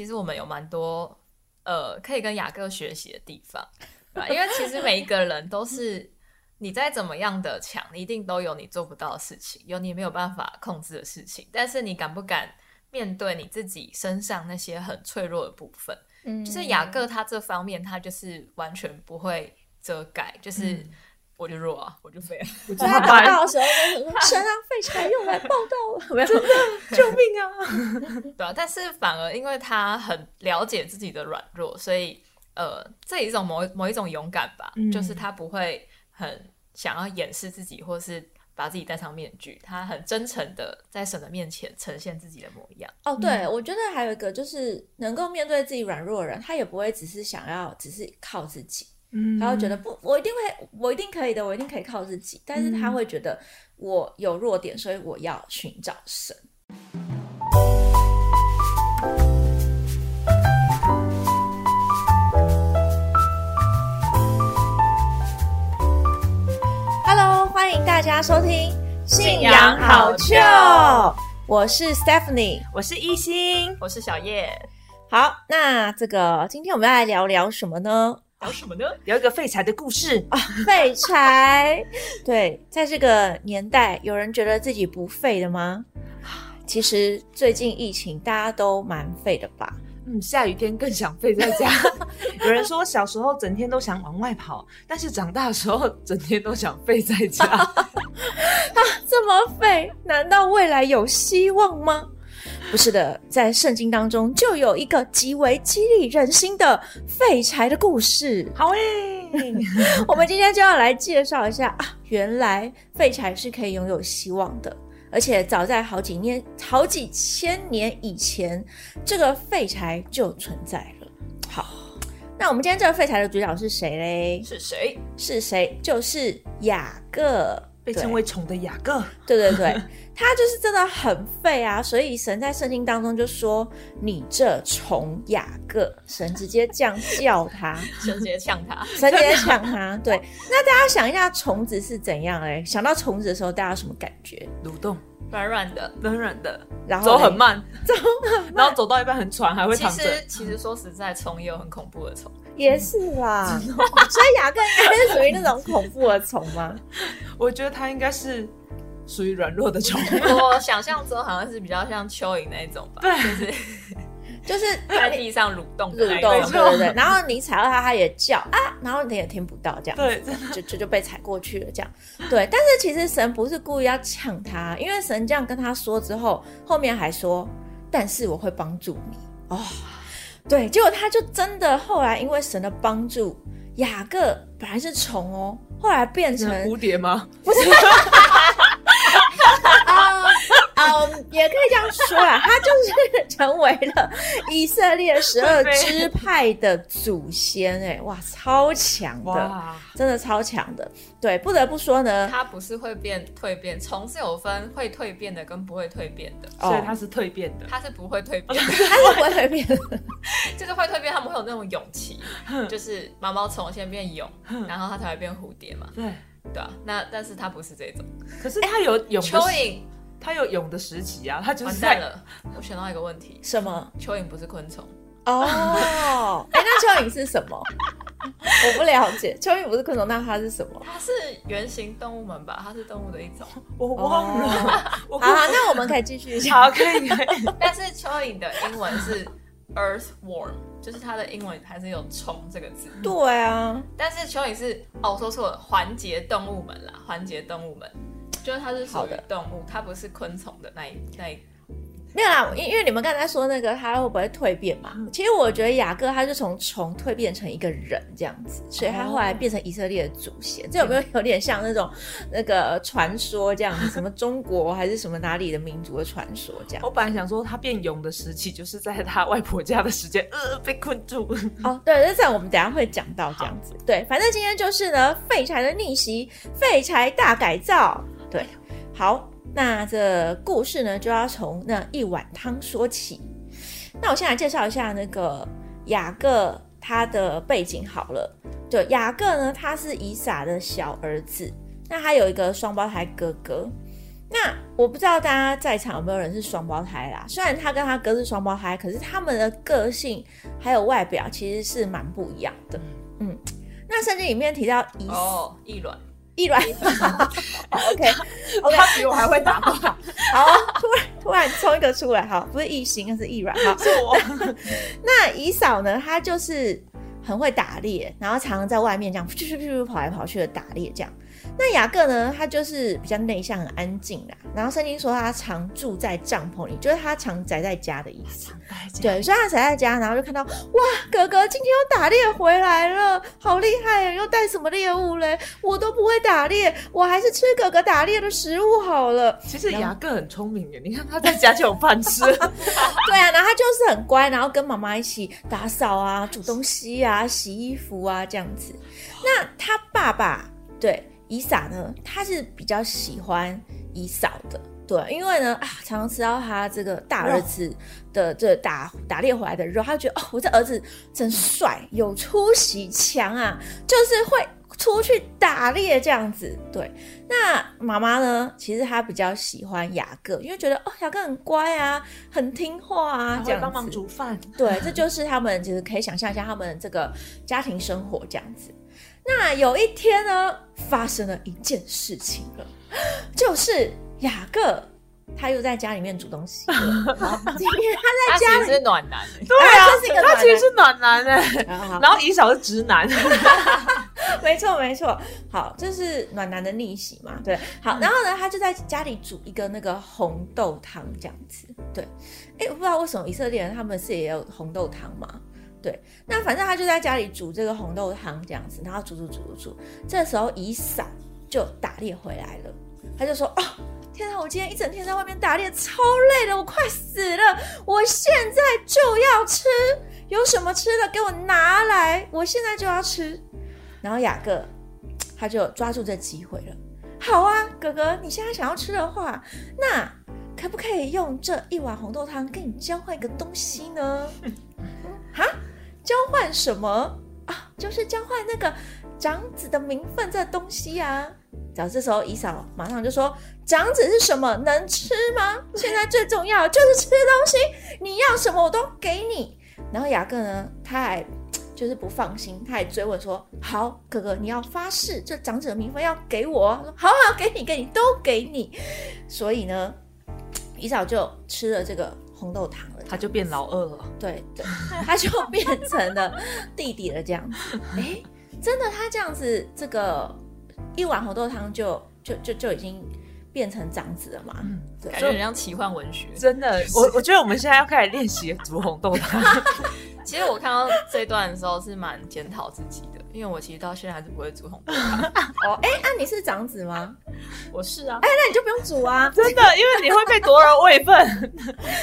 其实我们有蛮多可以跟雅各学习的地方，对吧？因为其实每一个人都是你再怎么样的强，你一定都有你做不到的事情，有你没有办法控制的事情，但是你敢不敢面对你自己身上那些很脆弱的部分，就是雅各他这方面他就是完全不会遮盖，就是我就弱啊，我就废了。我就他报道的时候都很说神啊，废柴用来报道了，真的救命啊！对啊，但是反而因为他很了解自己的软弱，所以这一种某一种勇敢吧，就是他不会很想要掩饰自己，或是把自己戴上面具，他很真诚的在神的面前呈现自己的模样。哦，对，我觉得还有一个就是能够面对自己软弱的人，他也不会只是想要只是靠自己。他会觉得不，我一定可以的，我一定可以靠自己。但是他会觉得我有弱点，所以我要寻找神。Hello， 欢迎大家收听信仰好旧，我是 Stephanie， 我是一心，我是小叶。好，那这个今天我们要来聊聊什么呢？聊什么呢？聊一个废柴的故事啊！废柴，对，在这个年代，有人觉得自己不废的吗？其实最近疫情，大家都蛮废的吧？下雨天更想废在家。有人说小时候整天都想往外跑，但是长大的时候整天都想废在家。这么废，难道未来有希望吗？不是的，在圣经当中就有一个极为激励人心的废柴的故事。好耶！我们今天就要来介绍一下原来废柴是可以拥有希望的，而且早在好几千年以前，这个废柴就存在了。好，那我们今天这个废柴的主角是谁嘞？是谁？就是雅各。被称为虫的雅各，对，他就是真的很废啊！所以神在圣经当中就说：“你这虫雅各。”神直接这样叫他，神直接呛他。对，那大家想一下，虫子是怎样嘞？想到虫子的时候，大家有什么感觉？蠕动，软软的，然后走很慢，然后走到一半很喘，还会躺着。其实说实在，虫也有很恐怖的虫。也是啦，所以雅各应该是属于那种恐怖的虫吗？我觉得他应该是属于软弱的虫。我想象中好像是比较像蚯蚓那一种吧，就是在地上蠕动的那种，对。然后你踩到它，它也叫啊，然后你也听不到，这样子就被踩过去了，这样。对，但是其实神不是故意要呛他，因为神这样跟他说之后，后面还说，但是我会帮助你哦。对，结果他就真的后来因为神的帮助，雅各本来是虫哦，后来变成蝴蝶吗？不是，也可以这样说啦，他就是成为了以色列12支派的祖先，哇，超强的，真的超强的。对，不得不说呢，他不是会变蜕变，虫是有分会蜕变的跟不会蜕变的，所以他是蜕变的，他是不会蜕变的，就是会蜕变，他们会有那种勇气，就是毛毛虫先变蛹，然后他才会变蝴蝶嘛，对啊，那但是他不是这种，可是他有蛹蚯蚓。他有蛹的时期啊，他就是在完蛋了。我想到一个问题，什么？蚯蚓不是昆虫哦？那蚯蚓是什么？我不了解。蚯蚓不是昆虫，那它是什么？它是原型动物们吧？它是动物的一种，我忘了。好，那我们可以继续讲。好，可以。但是蚯蚓的英文是 earthworm， 就是它的英文还是有虫这个字。对啊，但是蚯蚓是我说错了，环节动物们。就是它是属于动物，它不是昆虫的那一。没有啦，因为你们刚才说那个它会不会蜕变嘛？其实我觉得雅各他就从虫蜕变成一个人这样子，所以他后来变成以色列的祖先。这有没有点像那种那个传说这样子？什么中国还是什么哪里的民族的传说这样？我本来想说他变蛹的时期就是在他外婆家的时间，被困住。对，这样我们等一下会讲到这样子。对，反正今天就是呢，废柴的逆袭，废柴大改造。对，好，那这故事呢就要从那一碗汤说起。那我先来介绍一下那个雅各他的背景好了。对，雅各呢他是以撒的小儿子，那他有一个双胞胎哥哥。那我不知道大家在场有没有人是双胞胎啦，虽然他跟他哥是双胞胎，可是他们的个性还有外表其实是蛮不一样的。嗯，那圣经里面提到异卵OK， 他比我还会打吧。好，突然冲一个出来，好，不是异形，是异卵。好，是我。那以扫呢，他就是很会打猎，然后常常在外面这样跑来跑去的打猎这样。那雅各呢，他就是比较内向，很安静啦。然后圣经说他常住在帐篷里，就是他常宅在家的意思。对，所以他宅在家，然后就看到哇，哥哥今天又打猎回来了，好厉害，又带什么猎物嘞？我都不会打猎，我还是吃哥哥打猎的食物好了。其实雅各很聪明耶，你看他在家就有饭吃。对啊，然后他就是很乖，然后跟妈妈一起打扫啊、煮东西啊、洗衣服啊这样子。那他爸爸对以撒呢，他是比较喜欢以扫的，对，因为呢啊，常常吃到他这个大儿子的这打猎回来的肉，他就觉得哦，我这儿子真帅，有出息，强啊，就是会出去打猎这样子。对，那妈妈呢，其实她比较喜欢雅各，因为觉得哦，雅各很乖啊，很听话啊，这样子帮忙煮饭。对，这就是他们其实可以想象一下他们这个家庭生活这样子。那有一天呢，发生了一件事情了，就是雅各他又在家里面煮东西了。今天他在家里，他其实是暖男，对啊，他其实是暖男哎。然后以扫是直男，没错没错。好，这是暖男的逆袭嘛？对，好，然后呢，他就在家里煮一个那个红豆汤这样子。对，哎，我不知道为什么以色列人他们是也有红豆汤嘛？对，那反正他就在家里煮这个红豆汤这样子，然后煮。这时候以扫就打猎回来了，他就说：“哦，天啊，我今天一整天在外面打猎，超累的，我快死了！我现在就要吃，有什么吃的给我拿来，我现在就要吃。”然后雅各他就抓住这机会了，好啊，哥哥，你现在想要吃的话，那可不可以用这一碗红豆汤跟你交换一个东西呢？哈？交换什么啊？就是交换那个长子的名分这东西啊。然后这时候以扫马上就说：“长子是什么？能吃吗？现在最重要就是吃东西，你要什么我都给你。”然后雅各呢，他还就是不放心，他还追问说：“好，哥哥，你要发誓这长子的名分要给我？”他说：“好好，给你，都给你。”所以呢，以扫就吃了这个红豆汤了，他就变老二了。对对，他就变成了弟弟了这样子。哎，真的，他这样子，这个一碗红豆汤就已经变成长子了嘛？嗯，感觉很像奇幻文学。真的，我觉得我们现在要开始练习煮红豆汤。其实我看到这段的时候是蛮检讨自己的，因为我其实到现在还是不会煮红豆汤。哦，哎，那你是长子吗？我是啊。哎，那你就不用煮啊！真的，因为你会被夺人位分。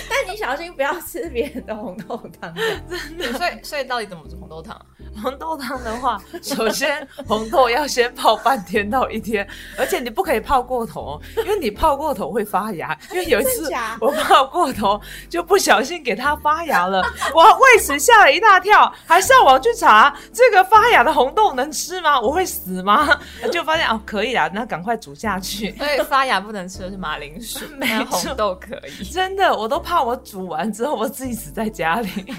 但你小心不要吃别人的红豆汤。真的。所以到底怎么煮红豆汤？红豆汤的话，首先红豆要先泡半天到一天，而且你不可以泡过头，因为你泡过头会发芽。因为有一次我泡过头，就不小心给它发芽了，我为此吓了一大跳，还上网去查这个发芽的红豆能吃吗？我会死吗？就发现哦，可以啦，那赶快煮下去。所以发芽不能吃的是马铃薯，但红豆可以。真的，我都怕我煮完之后我自己死在家里。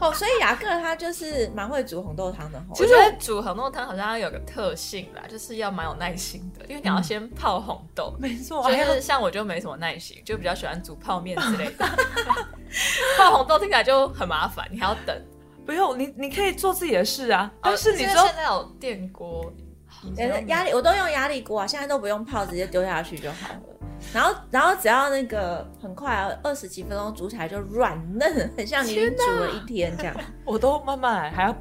哦，所以雅各他就是蛮会煮红豆汤的。其实煮红豆汤好像有个特性啦，就是要蛮有耐心的，因为你要先泡红豆。没错，就是像我就没什么耐心，就比较喜欢煮泡面之类的。泡红豆听起来就很麻烦，你还要等。不用，你可以做自己的事啊。但是你说现在有电锅，压力我都用压力锅啊，现在都不用泡，直接丢下去就好了。然后只要那个很快啊，20几分钟煮起来就软嫩，很像你煮了一天这样。我都慢慢来，还要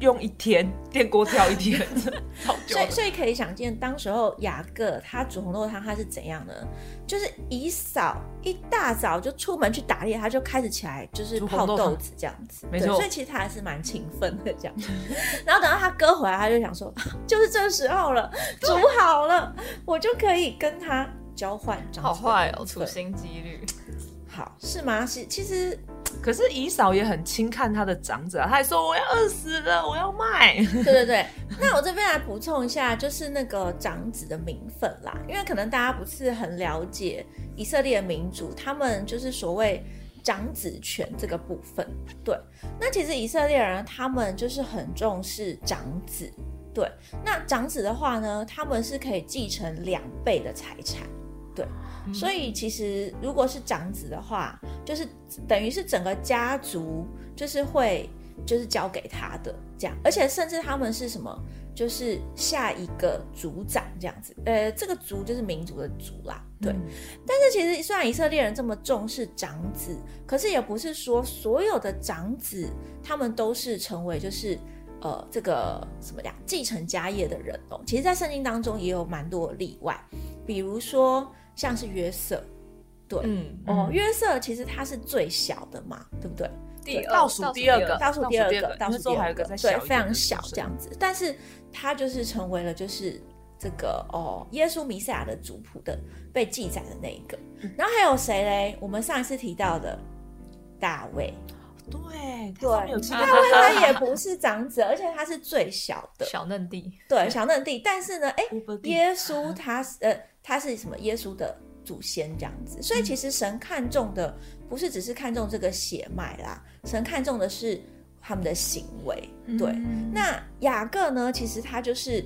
用一天电锅跳一天。所以可以想见，当时候雅各他煮红豆汤他是怎样的？就是以扫一大早就出门去打猎，他就开始起来就是泡豆子这样子。没错，所以其实他还是蛮勤奋的这样。然后等到他哥回来，他就想说，就是这时候了，煮好了，我就可以跟他交换。好坏哦，处心积虑。好，是吗？其实，可是以扫也很轻看他的长子啊，他还说我要饿死了，我要卖。对对对，那我这边来补充一下，就是那个长子的名分啦，因为可能大家不是很了解以色列民族，他们就是所谓长子权这个部分。对，那其实以色列人他们就是很重视长子。对，那长子的话呢，他们是可以继承2倍的财产。对，所以其实如果是长子的话，就是等于是整个家族就是会就是交给他的这样，而且甚至他们是什么，就是下一个族长这样子，这个族就是民族的族啦，对。但是其实虽然以色列人这么重视长子，可是也不是说所有的长子他们都是成为就是这个什么讲继承家业的人哦。其实在圣经当中也有蛮多例外，比如说像是约瑟，对，约瑟其实他是最小的嘛，对不对？倒数第二个，对，非常小这样子，但是他就是成为了就是这个耶稣弥赛亚的族谱的被记载的那一个。然后还有谁嘞？我们上一次提到的大卫，对，大卫他也不是长子，而且他是最小的小嫩弟，对，小嫩弟。但是呢，耶稣他是什么？耶稣的祖先这样子。所以其实神看重的不是只是看重这个血脉啦，神看重的是他们的行为。对，那雅各呢，其实他就是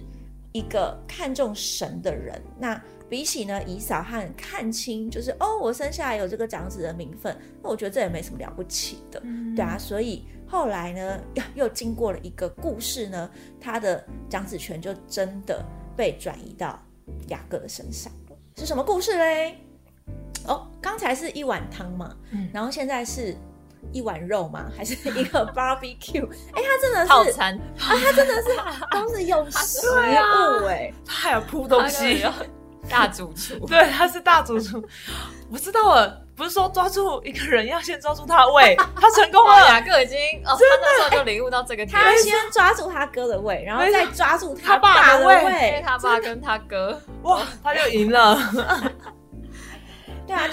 一个看重神的人。那比起呢以扫和看清就是我生下来有这个长子的名分，那我觉得这也没什么了不起的，对啊。所以后来呢又经过了一个故事呢，他的长子权就真的被转移到雅各的身上。是什么故事嘞？刚才是一碗汤嘛，然后现在是一碗肉嘛，还是一个 barbecue？ 他真的是套餐他真的是都是用食物他还有铺东西，大主厨对，他是大主厨。我知道了，不是说抓住一个人要先抓住他的胃，他成功了。雅各已经他那时候就领悟到这个点，他先抓住他哥的胃，然后再抓住他爸的胃，因为他爸跟他哥，哇，他就赢了。对啊，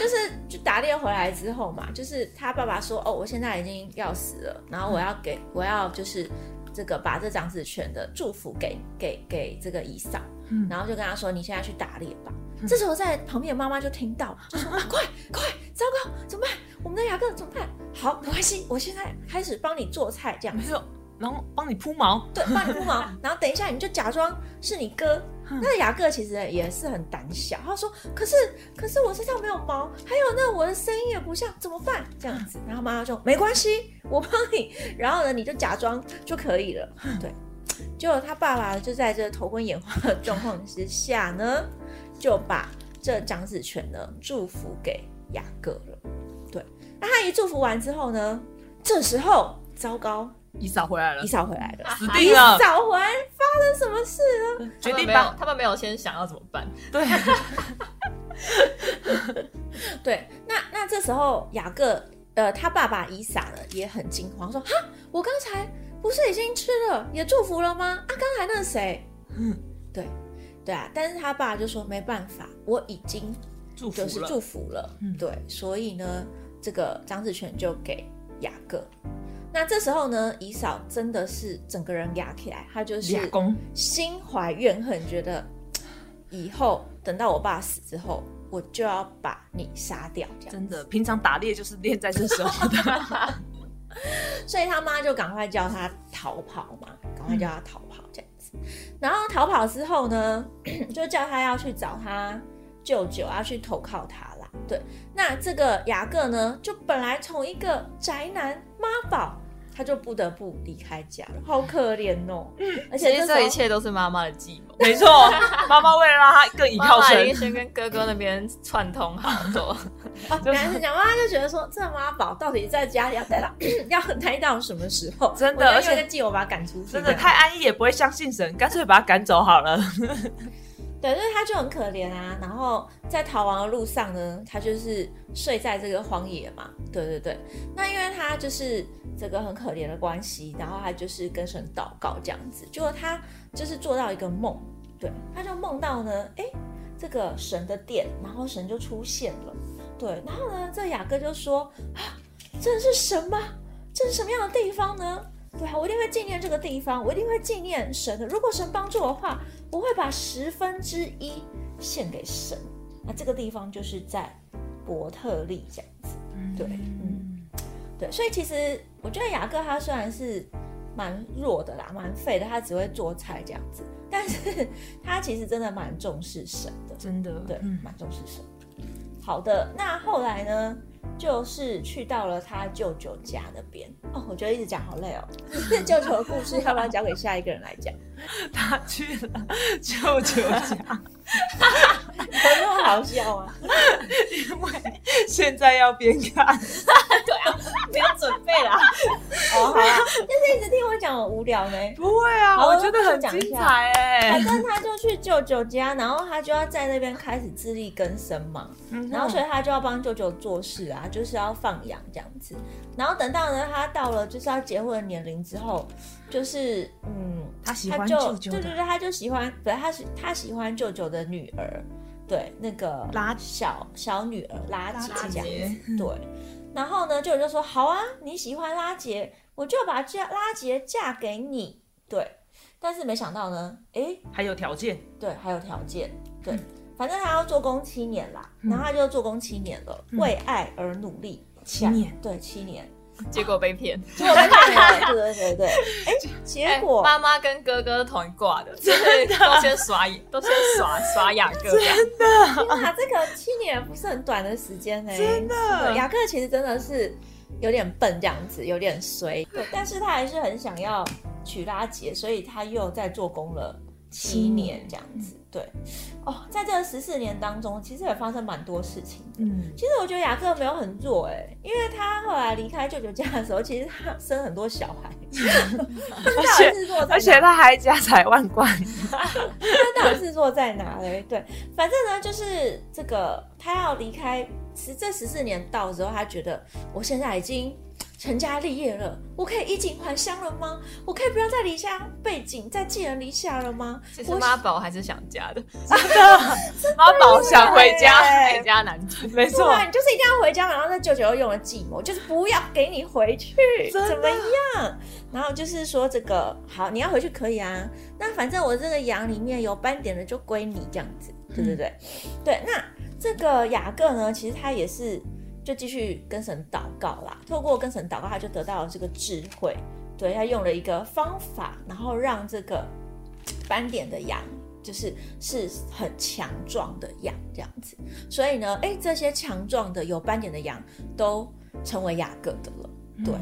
就打猎回来之后嘛，就是他爸爸说我现在已经要死了，然后我要就是这个把这长子权的祝福给这个以扫，然后就跟他说你现在去打猎吧。这时候在旁边的妈妈就听到，就说快，糟糕，怎么办？我们的雅各怎么办？好，没关系，我现在开始帮你做菜这样子，然后帮你铺毛，对，帮你铺毛，然后等一下你就假装是你哥。那雅各其实也是很胆小，他说可是我身上没有毛，还有那我的声音也不像，怎么办？这样子，然后妈妈就没关系，我帮你，然后呢你就假装就可以了。对，结果他爸爸就在这头昏眼花的状况之下呢，就把这长子权呢祝福给雅各了。对，那他一祝福完之后呢，这时候糟糕，以扫回来了，死定了！以扫回来发生什么事呢？决定吧，他们没有先想要怎么办。对，对，那这时候雅各他爸爸以撒呢也很惊慌，说哈，我刚才不是已经吃了也祝福了吗？啊，刚才那谁？对啊，但是他爸就说没办法，我已经就是祝福了，对，所以呢，这个长子权就给雅各。那这时候呢，以扫真的是整个人压起来，他就是心怀怨恨，觉得以后等到我爸死之后，我就要把你杀掉这样。真的，平常打猎就是练在这时候的，所以他妈就赶快叫他逃跑嘛，这样子。然后逃跑之后呢，就叫他要去找他舅舅，要去投靠他啦。对，那这个雅各呢，就本来从一个宅男妈宝，他就不得不离开家了，好可怜哦。而且这一切都是妈妈的计谋，没错，妈妈为了让他更依靠神，妈妈已经先跟哥哥那边串通好做。男生讲，妈妈就觉得说，这妈宝到底在家里要待到什么时候？真的，而且这计我把他赶出去，真的太安逸也不会相信神，干脆把他赶走好了。对，所以他就很可怜啊。然后在逃亡的路上呢，他就是睡在这个荒野嘛。对。那因为他就是这个很可怜的关系，然后他就是跟神祷告这样子。结果他就是做到一个梦，对，他就梦到呢，这个神的殿，然后神就出现了。对，然后呢，这雅各就说啊，这是神吗？这是什么样的地方呢？对啊，我一定会纪念这个地方，我一定会纪念神的。如果神帮助我的话，我会把1/10献给神。那这个地方就是在伯特利这样子，对，对，所以其实我觉得雅各他虽然是蛮弱的啦，蛮废的，他只会做菜这样子，但是他其实真的蛮重视神的，真的，对，蛮重视神。好的，那后来呢？就是去到了他舅舅家那边哦，我觉得一直讲好累哦。舅舅的故事，要不然交给下一个人来讲。他去了舅舅家，有那么好笑吗？因为现在要边看，对啊，没有准备啦。哦，好啊，就是一直听我讲，我无聊呢。不会啊，我觉得很精彩哎。反正他就去舅舅家，然后他就要在那边开始自力更生嘛。然后所以他就要帮舅舅做事啊。就是要放养这样子，然后等到呢他到了就是要结婚的年龄之后，就是他喜欢舅舅的，对对对，他就喜欢，对，他喜欢舅舅的女儿，对，那个小女儿拉杰这样子，对。然后呢舅舅就说好啊，你喜欢拉杰，我就把拉杰嫁给你，对。但是没想到呢，还有条件，对，还有条件，对。反正他要做工7年啦，然后他就做工7年了，为爱而努力7年，对，7年，结果被骗，结果被骗了，对对对对，结果妈妈跟哥哥同一挂的，真的都先耍雅各，真的，天哪，这个7年不是很短的时间呢，真的，雅各其实真的是有点笨这样子，有点衰，对，但是他还是很想要娶拉杰，所以他又在做工了7年这样子，对，在这14年当中，其实也发生蛮多事情的。其实我觉得雅各没有很弱因为他后来离开舅舅家的时候，其实他生很多小孩，而且他还家财万贯，他到底是弱在哪嘞？对，反正呢，就是这个他要离开，这14年到之后，他觉得我现在已经成家立业了，我可以衣锦还乡了吗？我可以不要再离家背井，再寄人篱下了吗？其实妈宝还是想家的，真的，妈宝想回家，回家难听，没错，你就是一定要回家。然后那舅舅又用了计谋，就是不要给你回去，怎么样？然后就是说这个好，你要回去可以啊，那反正我这个羊里面有斑点的就归你这样子，对对对，对。那这个雅各呢，其实他也是。就继续跟神祷告啦，透过跟神祷告，他就得到了这个智慧。对，他用了一个方法，然后让这个斑点的羊，就是很强壮的羊这样子。所以呢，这些强壮的有斑点的羊都成为雅各的了。对，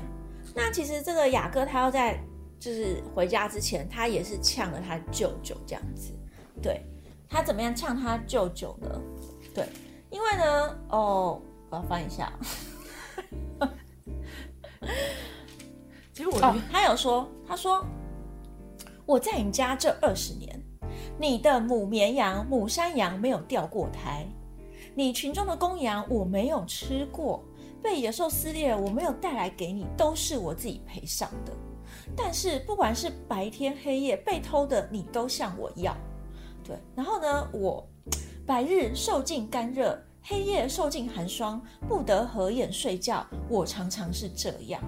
那其实这个雅各他要在就是回家之前，他也是呛了他舅舅这样子。对，他怎么样呛他舅舅呢？对，因为呢，我要翻一下。其实他有说，他说我在你家这20年，你的母绵羊、母山羊没有掉过胎，你群中的公羊我没有吃过，被野兽撕裂我没有带来给你，都是我自己赔上的。但是不管是白天黑夜被偷的，你都向我要。对，然后呢，我白日受尽干热。黑夜受尽寒霜，不得合眼睡觉，我常常是这样。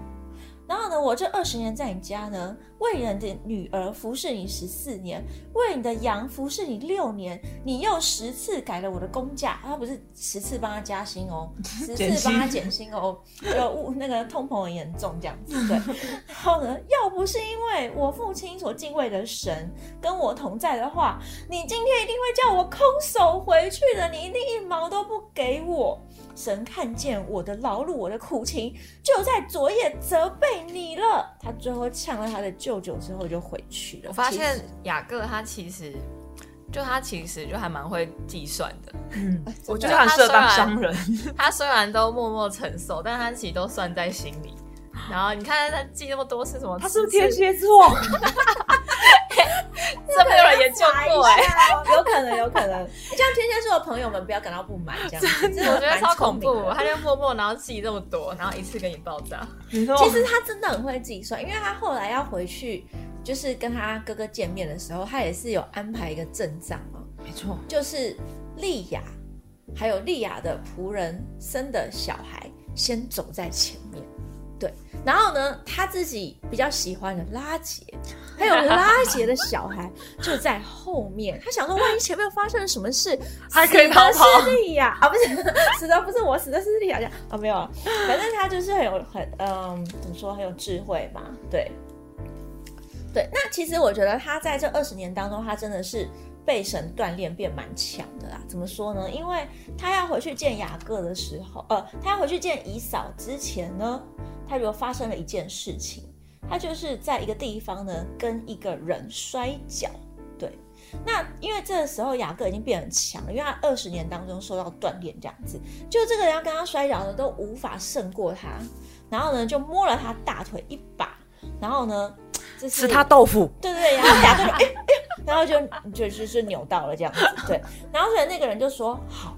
然后呢，我这20年在你家呢，为人的女儿服侍你14年，为你的羊服侍你6年，你又10次改了我的工价，他不是10次帮他加薪哦，10次帮他减薪哦，就那个通膨很严重这样子，对。然后呢，要不是因为我父亲所敬畏的神跟我同在的话，你今天一定会叫我空手回去的，你一定一毛都不给我。神看见我的劳碌，我的苦情，就在昨夜责备你了。他最后呛了他的舅舅之后就回去了。我发现雅各他其实就还蛮会计算的。我觉得他适合当商人。他虽然都默默承受，但他其实都算在心里。然后你看他记那么多是什么？他是不是天蝎座？这没有人研究过有可能。像天蝎座的朋友们不要感到不满，这样子我觉得超恐怖。他就默默然后记这么多，然后一次给你爆炸。其实他真的很会计算，因为他后来要回去，就是跟他哥哥见面的时候，他也是有安排一个阵仗哦。没错，就是利亚还有利亚的仆人生的小孩先走在前面。对，然后呢他自己比较喜欢的拉杰还有拉杰的小孩就在后面，他想说万一前面发生了什么事还可以逃跑，死的是莉亚啊，不是死的不是我，死的是莉亚啊，没有啊，反正他就是怎么说，很有智慧嘛，对对。那其实我觉得他在这20年当中他真的是被神锻炼变蛮强的啦。怎么说呢？因为他要回去见雅各的时候，他要回去见以扫之前呢，他就发生了一件事情，他就是在一个地方呢跟一个人摔跤。对，那因为这个时候雅各已经变很强了，因为他20年当中受到锻炼，这样子，就这个人要跟他摔跤的都无法胜过他，然后呢就摸了他大腿一把，然后呢吃他豆腐，对对对，然后雅各就然后就扭到了这样子，对。然后所以那个人就说：“好，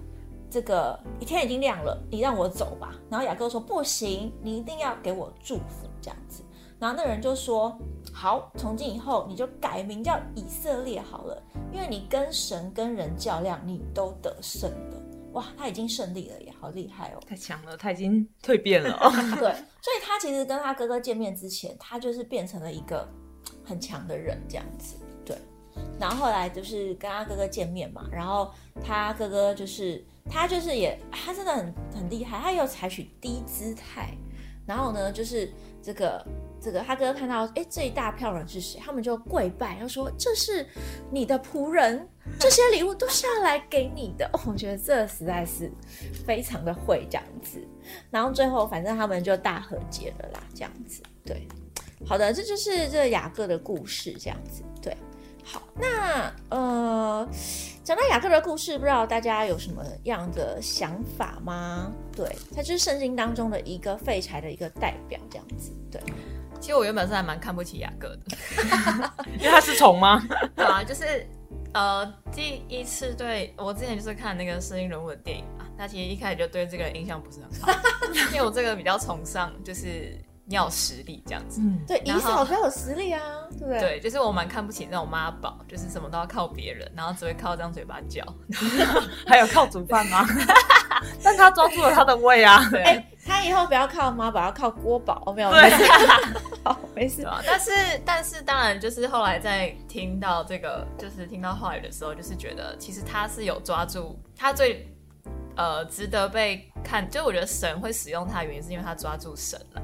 这个天已经亮了，你让我走吧。”然后雅各说：“不行，你一定要给我祝福这样子。”然后那人就说：“好，从今以后你就改名叫以色列好了，因为你跟神跟人较量，你都得胜了。”哇，他已经胜利了耶，好厉害哦！太强了，他已经蜕变了哦。对，所以他其实跟他哥哥见面之前，他就是变成了一个很强的人这样子。然后后来就是跟他哥哥见面嘛，然后他哥哥就是他真的很厉害，他又采取低姿态，然后呢就是这个他哥哥看到这一大票人是谁，他们就跪拜，然后说这是你的仆人，这些礼物都是要来给你的。我觉得这实在是非常的会这样子，然后最后反正他们就大和解了啦，这样子。对，好的，这就是这雅各的故事这样子。对。好，那讲到雅各的故事，不知道大家有什么样的想法吗？对，他就是圣经当中的一个废柴的一个代表，这样子。对，其实我原本是还蛮看不起雅各的，因为他是虫吗？对啊，就是第一次对我之前就是看那个圣经人物的电影嘛，那其实一开始就对这个人印象不是很好，因为我这个比较崇尚就是。你要有实力这样子，对，以扫比较有实力啊，对不对？对，就是我蛮看不起那种妈宝，就是什么都要靠别人，然后只会靠张嘴巴叫，还有靠煮饭吗？但他抓住了他的胃啊！他以后不要靠妈宝，要靠锅宝，没有？对，好，没事。但是当然，就是后来在听到这个，就是听到话语的时候，就是觉得其实他是有抓住他最。值得被看，就我觉得神会使用他的原因是因为他抓住神啦，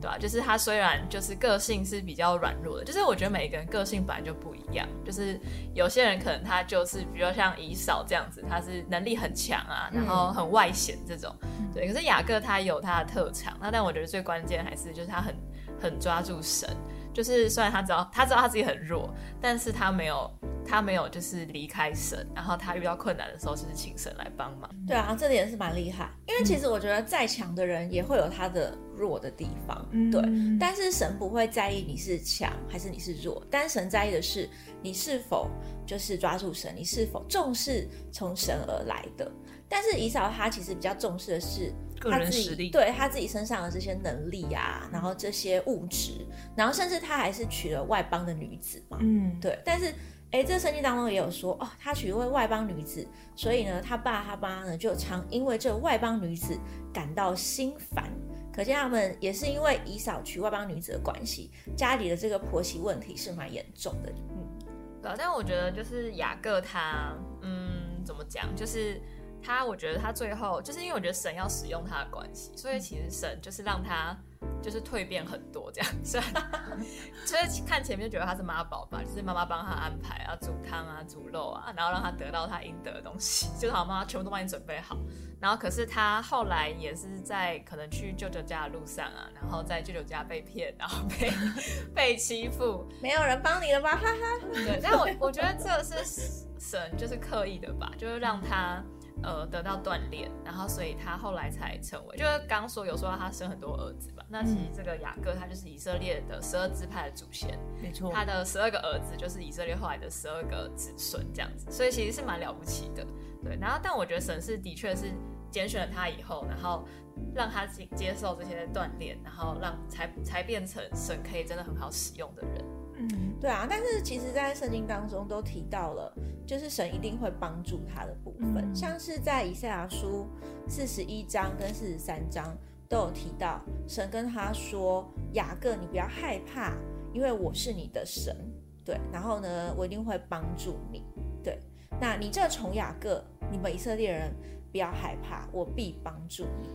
对吧？就是他虽然就是个性是比较软弱的，就是我觉得每个人个性本来就不一样，就是有些人可能他就是比如像以扫这样子，他是能力很强啊，然后很外显这种，对。可是雅各他有他的特长，那但我觉得最关键还是就是他很抓住神，就是虽然他知道他自己很弱，但是他没有就是离开神，然后他遇到困难的时候就是请神来帮忙。对啊，这点是蛮厉害，因为其实我觉得再强的人也会有他的弱的地方，对。但是神不会在意你是强还是你是弱，但神在意的是你是否就是抓住神，你是否重视从神而来的。但是以扫他其实比较重视的是个人实力，对他自己身上的这些能力啊，然后这些物质，然后甚至他还是娶了外邦的女子嘛，对。但是这圣经当中也有说哦，他娶一位外邦女子，所以呢他爸呢就常因为这外邦女子感到心烦，可见他们也是因为以扫娶外邦女子的关系，家里的这个婆媳问题是蛮严重的。对啊，但我觉得就是雅各他怎么讲，就是他我觉得他最后就是因为我觉得神要使用他的关系，所以其实神就是让他就是蜕变很多这样，所以就是看前面就觉得他是妈宝吧，就是妈妈帮他安排啊，煮汤啊煮肉啊，然后让他得到他应得的东西，就是好妈妈全部都帮你准备好。然后可是他后来也是在可能去舅舅家的路上啊，然后在舅舅家被骗，然后被欺负，没有人帮你了吧，哈哈。对，但我觉得这是神就是刻意的吧，就是让他得到锻炼，然后所以他后来才成为，就是刚说有说到他生很多儿子吧，那其实这个雅各他就是以色列的12支派的祖先，没错，他的12个儿子就是以色列后来的12个子孙这样子，所以其实是蛮了不起的，对。然后但我觉得神是的确是拣选了他以后，然后让他接受这些锻炼，然后让才变成神可以真的很好使用的人。对啊，但是其实在圣经当中都提到了，就是神一定会帮助他的部分，像是在以赛亚书41章跟43章都有提到，神跟他说：“雅各，你不要害怕，因为我是你的神。”对，然后呢，我一定会帮助你。对，那你这穷雅各，你们以色列人不要害怕，我必帮助你。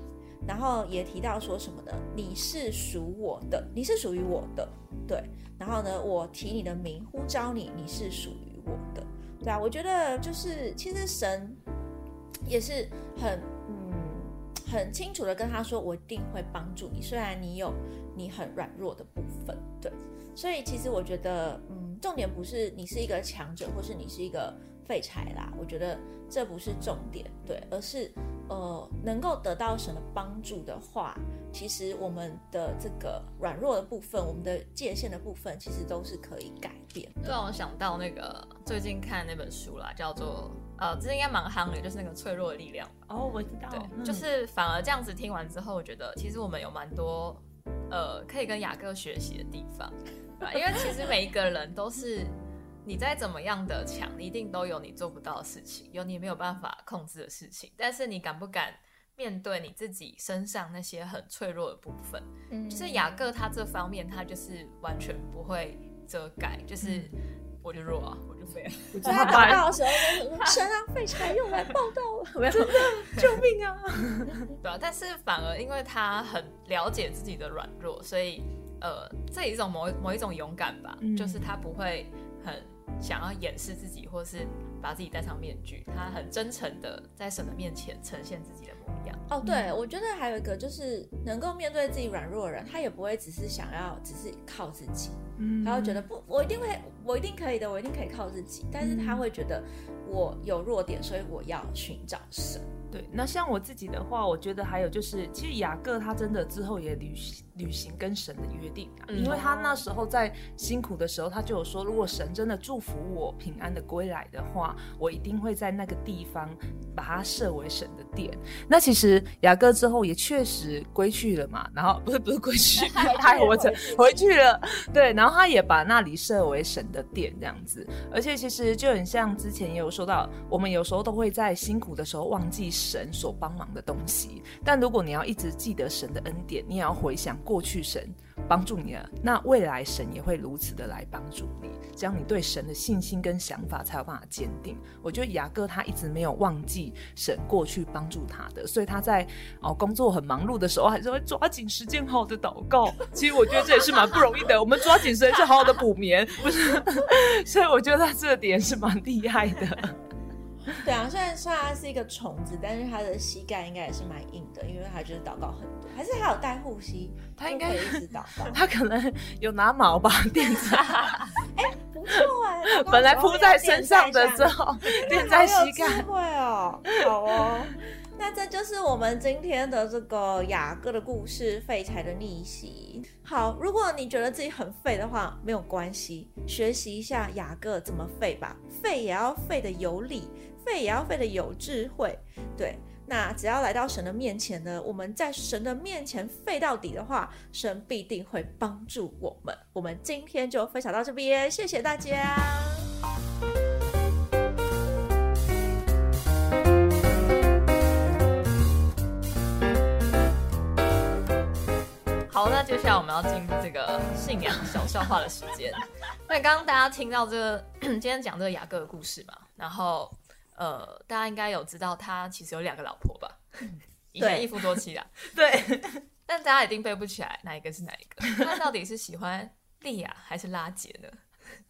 然后也提到说什么呢？你是属我的，你是属于我的。对，然后呢，我提你的名呼召你，你是属于我的。对啊，我觉得就是其实神也是很清楚的跟他说，我一定会帮助你，虽然你有你很软弱的部分。对，所以其实我觉得重点不是你是一个强者或是你是一个废柴啦，我觉得这不是重点。对，而是能够得到神的帮助的话，其实我们的这个软弱的部分，我们的界限的部分，其实都是可以改变的。对，我想到那个最近看那本书啦，叫做这应该蛮夯的，就是那个脆弱的力量。哦，我知道。对，就是反而这样子听完之后，我觉得其实我们有蛮多可以跟雅各学习的地方，因为其实每一个人都是，你再怎么样的强，你一定都有你做不到的事情，有你没有办法控制的事情，但是你敢不敢面对你自己身上那些很脆弱的部分？就是雅各他这方面，他就是完全不会遮盖，就是。我就弱啊，我就废了。所以他祷告的时候，神啊，废柴用来报道我，真的救命啊！对啊，但是反而因为他很了解自己的软弱，所以这一种某一种勇敢吧，就是他不会很想要掩饰自己，或是把自己戴上面具，他很真诚的在神的面前呈现自己的模样。哦，对，我觉得还有一个就是能够面对自己软弱的人，他也不会只是靠自己，他会觉得不，我一定可以的，我一定可以靠自己。但是他会觉得我有弱点，所以我要寻找神。对，那像我自己的话，我觉得还有就是，其实雅各他真的之后也履行跟神的约定啊，因为他那时候在辛苦的时候，他就有说，如果神真的祝福我平安的归来的话，我一定会在那个地方把它设为神的殿。那其实雅各之后也确实归去了嘛，然后不是归去，他活着回去了，对，然后他也把那里设为神的殿这样子。而且其实就很像之前也有说到，我们有时候都会在辛苦的时候忘记神所帮忙的东西，但如果你要一直记得神的恩典，你也要回想过去神帮助你了，那未来神也会如此的来帮助你，这样你对神的信心跟想法才有办法坚定。我觉得雅各他一直没有忘记神过去帮助他的，所以他在工作很忙碌的时候，还是会抓紧时间好好的祷告。其实我觉得这也是蛮不容易的，我们抓紧时间是好好的补眠，不是？所以我觉得他这点是蛮厉害的。对啊，虽然他是一个虫子，但是他的膝盖应该也是蛮硬的，因为他就是祷告很多，还是他有戴护膝，他应该一直祷告，他可能有拿毛吧垫在，不错本来铺在身上的之后垫在膝盖，好有智慧哦，好哦。那这就是我们今天的这个雅各的故事，废柴的逆袭。好，如果你觉得自己很废的话，没有关系，学习一下雅各怎么废吧，废也要废的有理，废也要废的有智慧。对，那只要来到神的面前呢，我们在神的面前废到底的话，神必定会帮助我们。我们今天就分享到这边，谢谢大家。好，那接下来我们要进入这个信仰小笑话的时间。那刚刚大家听到这个今天讲这个雅各的故事嘛，然后大家应该有知道他其实有两个老婆吧？以前一夫多妻啦，对。但大家一定背不起来哪一个是哪一个。那到底是喜欢利亚还是拉结呢？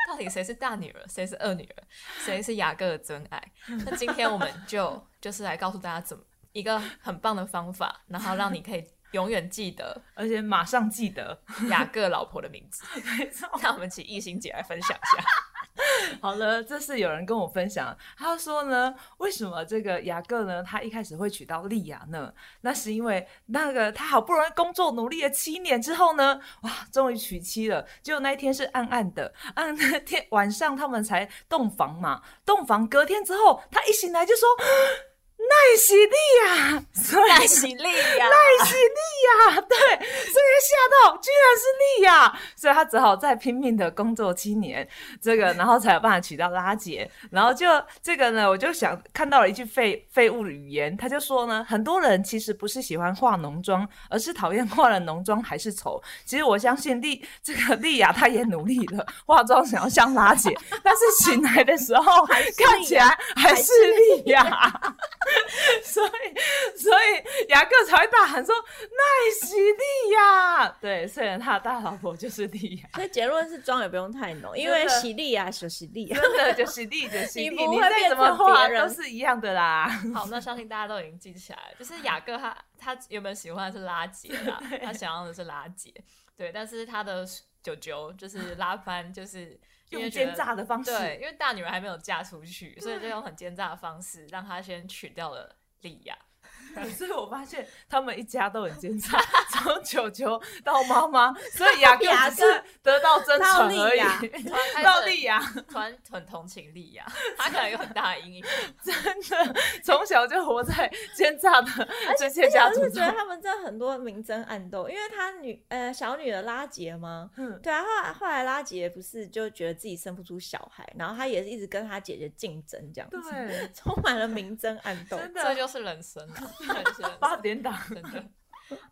到底谁是大女儿，谁是二女儿，谁是雅各的真爱？那今天我们就是来告诉大家怎么一个很棒的方法，然后让你可以永远记得，而且马上记得雅各老婆的名字。那我们请一心姐来分享一下。好了，这是有人跟我分享，他说呢，为什么这个雅各呢，他一开始会娶到利亚呢？那是因为那个他好不容易工作努力了7年之后呢，哇，终于娶妻了。结果那一天是暗暗的，那天晚上他们才洞房嘛，洞房隔天之后，他一醒来就说。奈喜利亚，奈喜利亚，对，所以他吓到，居然是利亚，所以他只好再拼命的工作7年，这个然后才有办法娶到拉姐。然后就这个呢，我就想看到了一句废物语言，他就说呢，很多人其实不是喜欢化浓妆，而是讨厌化了浓妆还是丑。其实我相信这个利亚她也努力了，化妆想要像拉姐，但是醒来的时候看起来还是利亚。所以雅各才会大喊说奈喜利亚，对，虽然他的大老婆就是利亚。所以结论是妆也不用太浓，因为喜利亚就是利亚，真的就是利就是利，你再怎么画都是一样的啦。好，那相信大家都已经记起来了，就是雅各他原本喜欢的是拉姐啦，他想要的是拉姐，对，但是他的舅舅就是拉班，就是用奸诈的方式，对，因为大女人还没有嫁出去，所以就用很奸诈的方式让她先娶掉了利亚。所以我发现他们一家都很奸诈，从舅舅到妈妈，所以雅各只是得到真传而已。到利亚，突然很同情利亚，他可能有很大的阴影，真的从小就活在奸诈的这些家族中。而且我是觉得他们真的很多明争暗斗，因为他小女儿拉杰嘛，对啊，后来拉杰不是就觉得自己生不出小孩，然后他也是一直跟他姐姐竞争这样子，充满了明争暗斗，真的这就是人生啊。8点档真的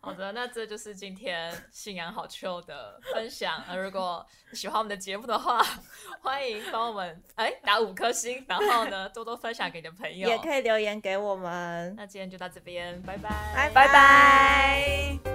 好的，那这就是今天信仰好秋的分享。如果喜欢我们的节目的话，欢迎帮我们打5颗星，然后呢多多分享给你的朋友，也可以留言给我们。那今天就到这边，拜拜拜拜。